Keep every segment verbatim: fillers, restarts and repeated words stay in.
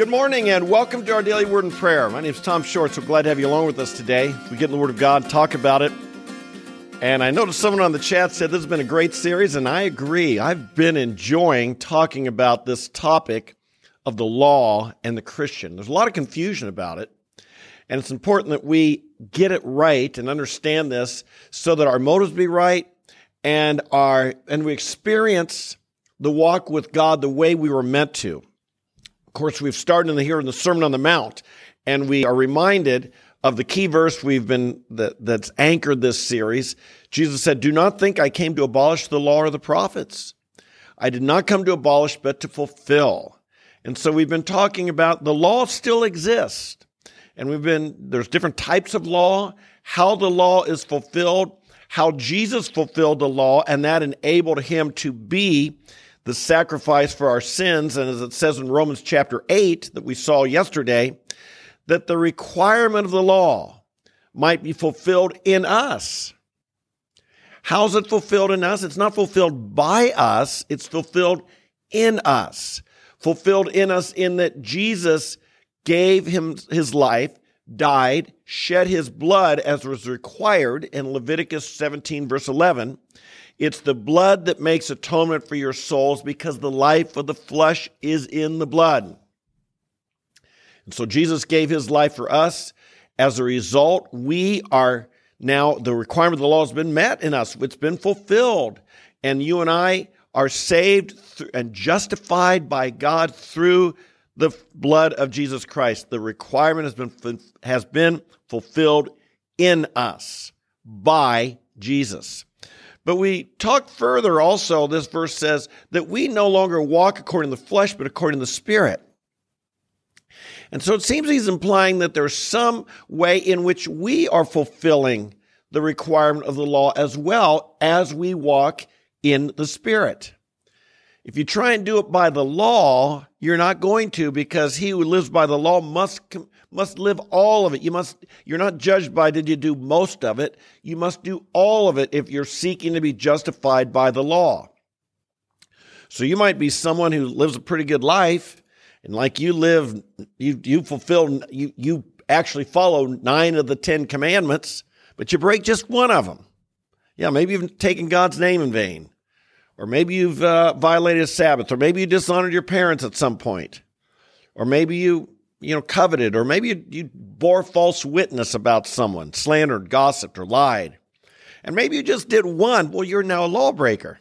Good morning and welcome to our Daily Word and Prayer. My name is Tom Shorts. We're glad to have you along with us today. We get in the Word of God, talk about it. And I noticed someone on the chat said this has been a great series, and I agree. I've been enjoying talking about this topic of the law and the Christian. There's a lot of confusion about it, and it's important that we get it right and understand this so that our motives be right and our and we experience the walk with God the way we were meant to. Of course, we've started in the, here in the Sermon on the Mount, and we are reminded of the key verse we've been that, that's anchored this series. Jesus said, "Do not think I came to abolish the law or the prophets. I did not come to abolish, but to fulfill." And so we've been talking about the law still exists, and we've been there's different types of law, how the law is fulfilled, how Jesus fulfilled the law, and that enabled him to be the sacrifice for our sins, and as it says in Romans chapter eight that we saw yesterday, that the requirement of the law might be fulfilled in us. How is it fulfilled in us? It's not fulfilled by us, it's fulfilled in us. Fulfilled in us in that Jesus gave him his life, died, shed his blood as was required in Leviticus seventeen, verse eleven. It's the blood that makes atonement for your souls because the life of the flesh is in the blood. And so Jesus gave his life for us. As a result, we are now, the requirement of the law has been met in us. It's been fulfilled. And you and I are saved and justified by God through the blood of Jesus Christ. The requirement has been, has been fulfilled in us by Jesus. But we talk further also, this verse says, that we no longer walk according to the flesh, but according to the Spirit. And so it seems he's implying that there's some way in which we are fulfilling the requirement of the law as well as we walk in the Spirit. If you try and do it by the law, you're not going to, because he who lives by the law must must live all of it. You must, you're not judged by did you do most of it. You must do all of it if you're seeking to be justified by the law. So you might be someone who lives a pretty good life, and like you live, you you fulfill, you you actually follow nine of the Ten Commandments, but you break just one of them. Yeah, maybe you've taken God's name in vain. Or maybe you've uh, violated a Sabbath, or maybe you dishonored your parents at some point, or maybe you, you know, coveted, or maybe you, you bore false witness about someone, slandered, gossiped, or lied. And maybe you just did one. Well, you're now a lawbreaker.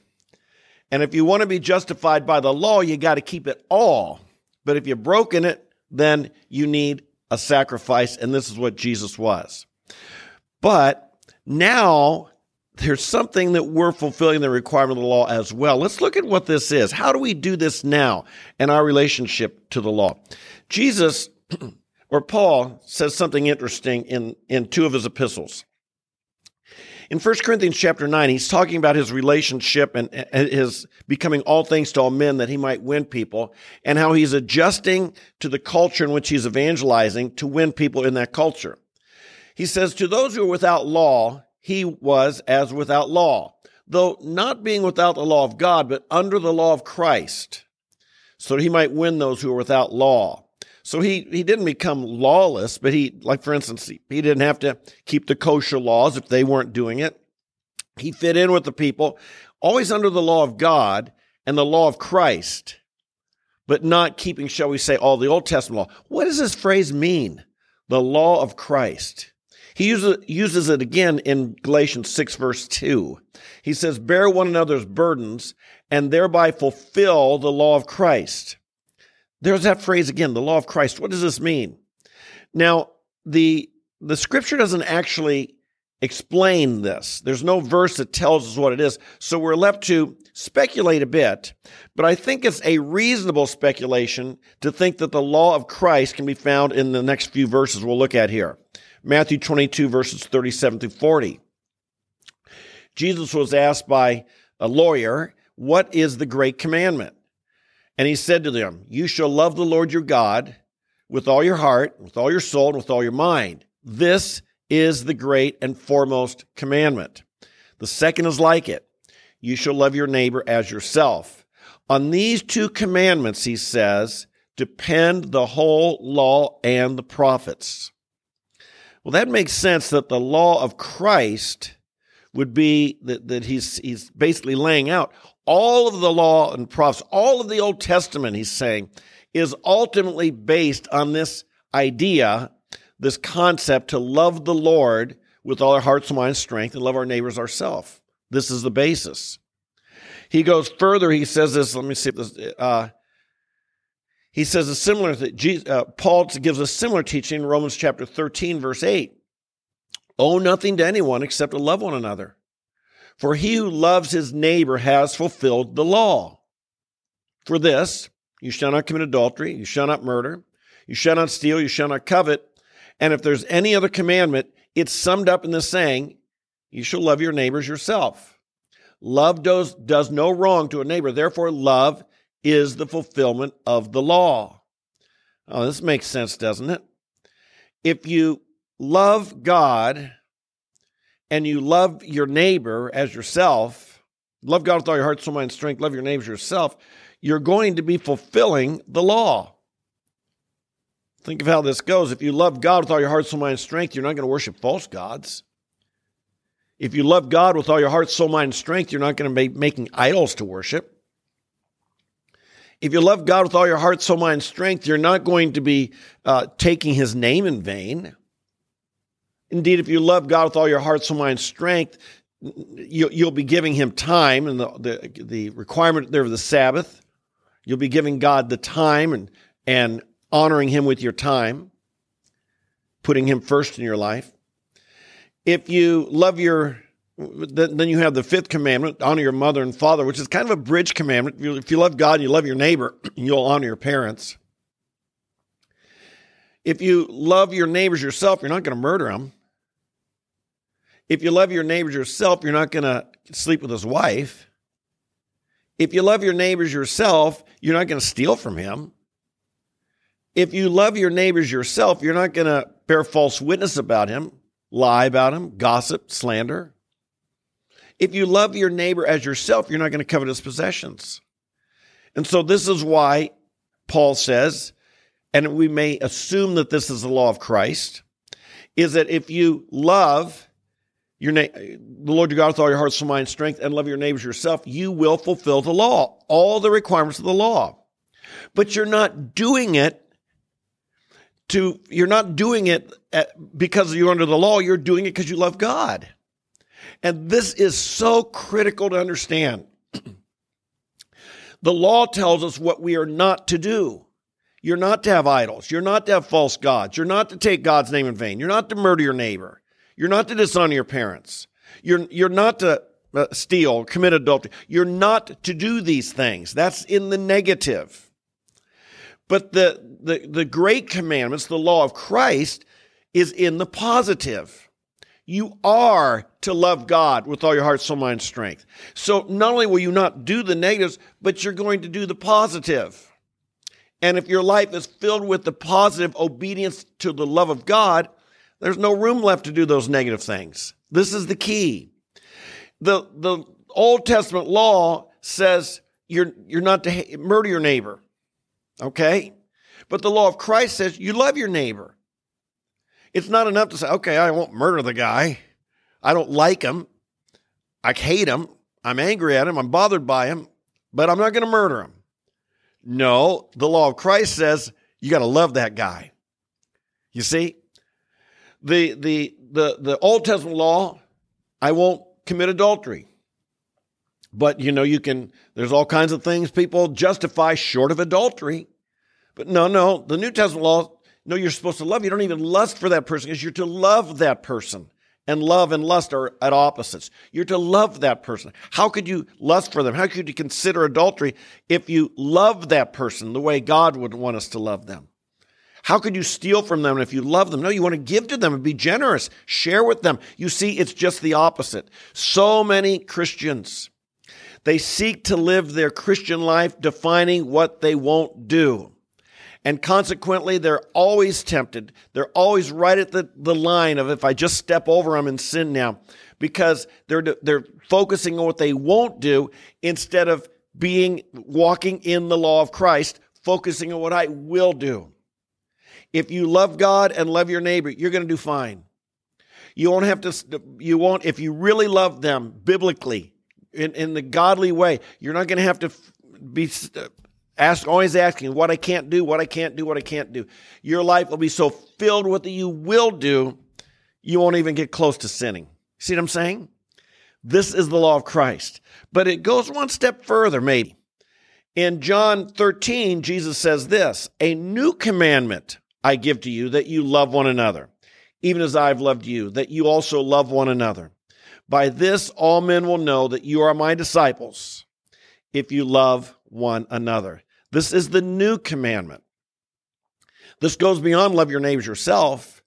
And if you want to be justified by the law, you got to keep it all. But if you've broken it, then you need a sacrifice, and this is what Jesus was. But now there's something that we're fulfilling the requirement of the law as well. Let's look at what this is. How do we do this now in our relationship to the law? Jesus, or Paul, says something interesting in, in two of his epistles. In First Corinthians chapter nine, he's talking about his relationship and his becoming all things to all men that he might win people, and how he's adjusting to the culture in which he's evangelizing to win people in that culture. He says, "To those who are without law, he was as without law, though not being without the law of God, but under the law of Christ, so that he might win those who are without law." So he, he didn't become lawless, but he, like for instance, he, he didn't have to keep the kosher laws if they weren't doing it. He fit in with the people, always under the law of God and the law of Christ, but not keeping, shall we say, all the Old Testament law. What does this phrase mean? The law of Christ. He uses it again in Galatians six, verse two. He says, "Bear one another's burdens and thereby fulfill the law of Christ." There's that phrase again, the law of Christ. What does this mean? Now, the, the scripture doesn't actually explain this. There's no verse that tells us what it is. So we're left to speculate a bit, but I think it's a reasonable speculation to think that the law of Christ can be found in the next few verses we'll look at here. Matthew twenty-two, verses thirty-seven through forty. Jesus was asked by a lawyer, "What is the great commandment?" And he said to them, "You shall love the Lord your God with all your heart, with all your soul, and with all your mind. This is the great and foremost commandment. The second is like it. You shall love your neighbor as yourself. On these two commandments," he says, depend the whole law and the prophets. Well, that makes sense that the law of Christ would be that, that he's, he's basically laying out all of the law and prophets, all of the Old Testament, he's saying, is ultimately based on this idea, this concept to love the Lord with all our hearts, mind, strength, and love our neighbors ourselves. This is the basis. He goes further. He says this, let me see if this, uh, he says a similar, uh, Paul gives a similar teaching in Romans chapter thirteen, verse eight. Owe nothing to anyone except to love one another. For he who loves his neighbor has fulfilled the law. For this, you shall not commit adultery, you shall not murder, you shall not steal, you shall not covet. And if there's any other commandment, it's summed up in this saying, you shall love your neighbors yourself. Love does, does no wrong to a neighbor. Therefore, love is the fulfillment of the law. Oh, this makes sense, doesn't it? If you love God and you love your neighbor as yourself, love God with all your heart, soul, mind, strength, love your neighbors yourself, you're going to be fulfilling the law. Think of how this goes. If you love God with all your heart, soul, mind, and strength, you're not going to worship false gods. If you love God with all your heart, soul, mind, and strength, you're not going to be making idols to worship. If you love God with all your heart, soul, mind, and strength, you're not going to be uh, taking his name in vain. Indeed, if you love God with all your heart, soul, mind, and strength, you, you'll be giving him time and the, the, the requirement there of the Sabbath. You'll be giving God the time and and honoring him with your time, putting him first in your life. If you love your, then you have the fifth commandment, honor your mother and father, which is kind of a bridge commandment. If you love God and you love your neighbor, you'll honor your parents. If you love your neighbors yourself, you're not going to murder them. If you love your neighbors yourself, you're not going to sleep with his wife. If you love your neighbors yourself, you're not going to steal from him. If you love your neighbors yourself, you're not going to bear false witness about him, lie about him, gossip, slander. If you love your neighbor as yourself, you're not going to covet his possessions. And so this is why Paul says, and we may assume that this is the law of Christ, is that if you love your na- the Lord your God with all your heart, soul, mind, strength, and love your neighbors yourself, you will fulfill the law, all the requirements of the law. But you're not doing it To, you're not doing it because you're under the law. You're doing it because you love God. And this is so critical to understand. The law tells us what we are not to do. You're not to have idols. You're not to have false gods. You're not to take God's name in vain. You're not to murder your neighbor. You're not to dishonor your parents. You're, you're not to steal, commit adultery. You're not to do these things. That's in the negative. But the, the the great commandments, the law of Christ, is in the positive. You are to love God with all your heart, soul, mind, strength. So not only will you not do the negatives, but you're going to do the positive. And if your life is filled with the positive obedience to the love of God, there's no room left to do those negative things. This is the key. The the Old Testament law says you're you're not to ha- murder your neighbor. Okay? But the law of Christ says you love your neighbor. It's not enough to say, okay, I won't murder the guy. I don't like him. I hate him. I'm angry at him. I'm bothered by him, but I'm not going to murder him. No, the law of Christ says you got to love that guy. You see? The, the, the, the Old Testament law, I won't commit adultery. But, you know, you can, there's all kinds of things people justify short of adultery. But no, no, the New Testament law, no, you're supposed to love. You don't even lust for that person because you're to love that person. And love and lust are at opposites. You're to love that person. How could you lust for them? How could you consider adultery if you love that person the way God would want us to love them? How could you steal from them if you love them? No, you want to give to them and be generous. Share with them. You see, it's just the opposite. So many Christians, they seek to live their Christian life defining what they won't do. And consequently, they're always tempted. They're always right at the, the line of, if I just step over, I'm in sin now. Because they're they're focusing on what they won't do instead of being walking in the law of Christ, focusing on what I will do. If you love God and love your neighbor, you're going to do fine. You won't have to, you won't, if you really love them biblically, in, in the godly way, you're not going to have to be ask, always asking what I can't do, what I can't do, what I can't do. Your life will be so filled with what you will do, you won't even get close to sinning. See what I'm saying? This is the law of Christ. But it goes one step further, maybe. In John thirteen, Jesus says this, "A new commandment I give to you, that you love one another, even as I've loved you, that you also love one another. By this all men will know that you are my disciples, if you love one another." This is the new commandment. This goes beyond love your neighbors yourself.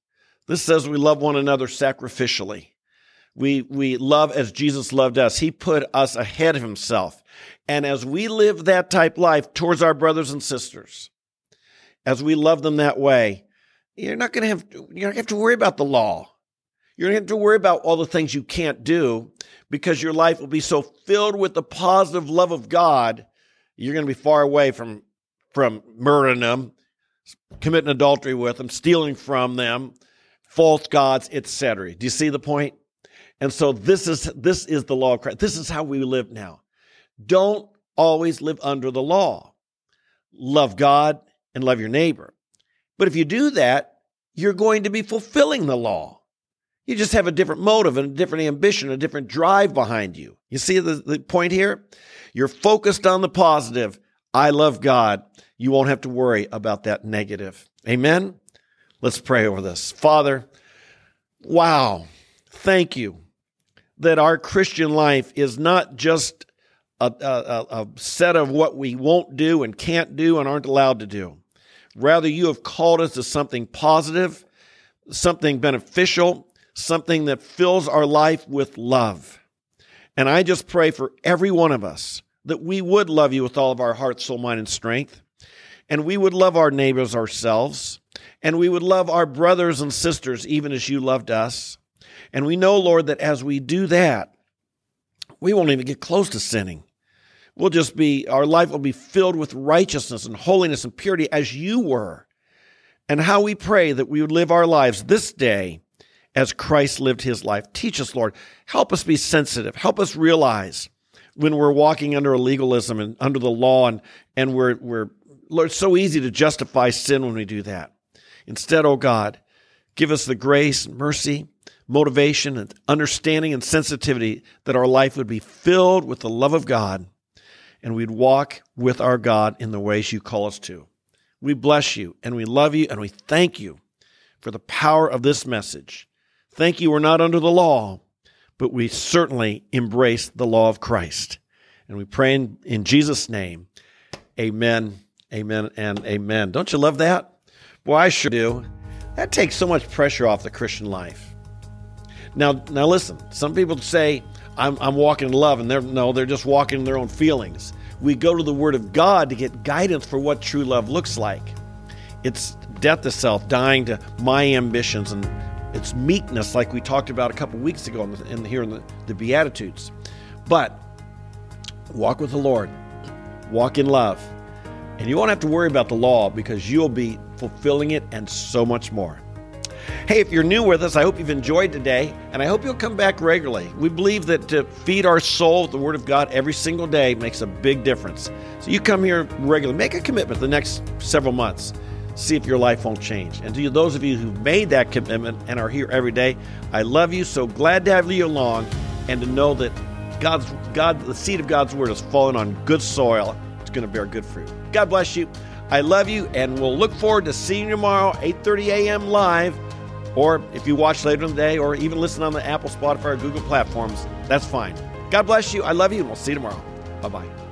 This says we love one another sacrificially. We we love as Jesus loved us. He put us ahead of himself. And as we live that type life towards our brothers and sisters, as we love them that way, you're not going to have you're not have to worry about the law. You're going to have to worry about all the things you can't do, because your life will be so filled with the positive love of God, you're going to be far away from from murdering them, committing adultery with them, stealing from them, false gods, et cetera. Do you see the point? And so this is this is the law of Christ. This is how we live now. Don't always live under the law. Love God and love your neighbor. But if you do that, you're going to be fulfilling the law. You just have a different motive and a different ambition, a different drive behind you. You see the, the point here? You're focused on the positive. I love God. You won't have to worry about that negative. Amen? Let's pray over this. Father, wow, thank you that our Christian life is not just a, a, a set of what we won't do and can't do and aren't allowed to do. Rather, you have called us to something positive, something beneficial, something that fills our life with love. And I just pray for every one of us that we would love you with all of our heart, soul, mind, and strength, and we would love our neighbors ourselves, and we would love our brothers and sisters even as you loved us. And we know, Lord, that as we do that, we won't even get close to sinning. We'll just be, our life will be filled with righteousness and holiness and purity as you were. And how we pray that we would live our lives this day as Christ lived his life. Teach us, Lord. Help us be sensitive. Help us realize when we're walking under a legalism and under the law, and, and we're, we're, Lord, it's so easy to justify sin when we do that. Instead, oh God, give us the grace and mercy, motivation and understanding and sensitivity that our life would be filled with the love of God, and we'd walk with our God in the ways you call us to. We bless you, and we love you, and we thank you for the power of this message. Thank you we're not under the law, but we certainly embrace the law of Christ. And we pray in, in Jesus' name, amen, amen, and amen. Don't you love that? Boy, I sure do. That takes so much pressure off the Christian life. Now, now listen, some people say, I'm, I'm walking in love, and they're no, they're just walking in their own feelings. We go to the Word of God to get guidance for what true love looks like. It's death to self, dying to my ambitions, and it's meekness, like we talked about a couple weeks ago in, the, in here in the, the Beatitudes. But walk with the Lord, walk in love, and you won't have to worry about the law, because you'll be fulfilling it and so much more. Hey, if you're new with us, I hope you've enjoyed today, and I hope you'll come back regularly. We believe that to feed our soul with the Word of God every single day makes a big difference. So you come here regularly. Make a commitment the next several months. See if your life won't change. And to those of you who've made that commitment and are here every day, I love you. So glad to have you along, and to know that God's God, the seed of God's Word, has fallen on good soil. It's going to bear good fruit. God bless you. I love you, and we'll look forward to seeing you tomorrow, eight thirty a.m. live. Or if you watch later in the day, or even listen on the Apple, Spotify, or Google platforms, that's fine. God bless you. I love you, and we'll see you tomorrow. Bye-bye.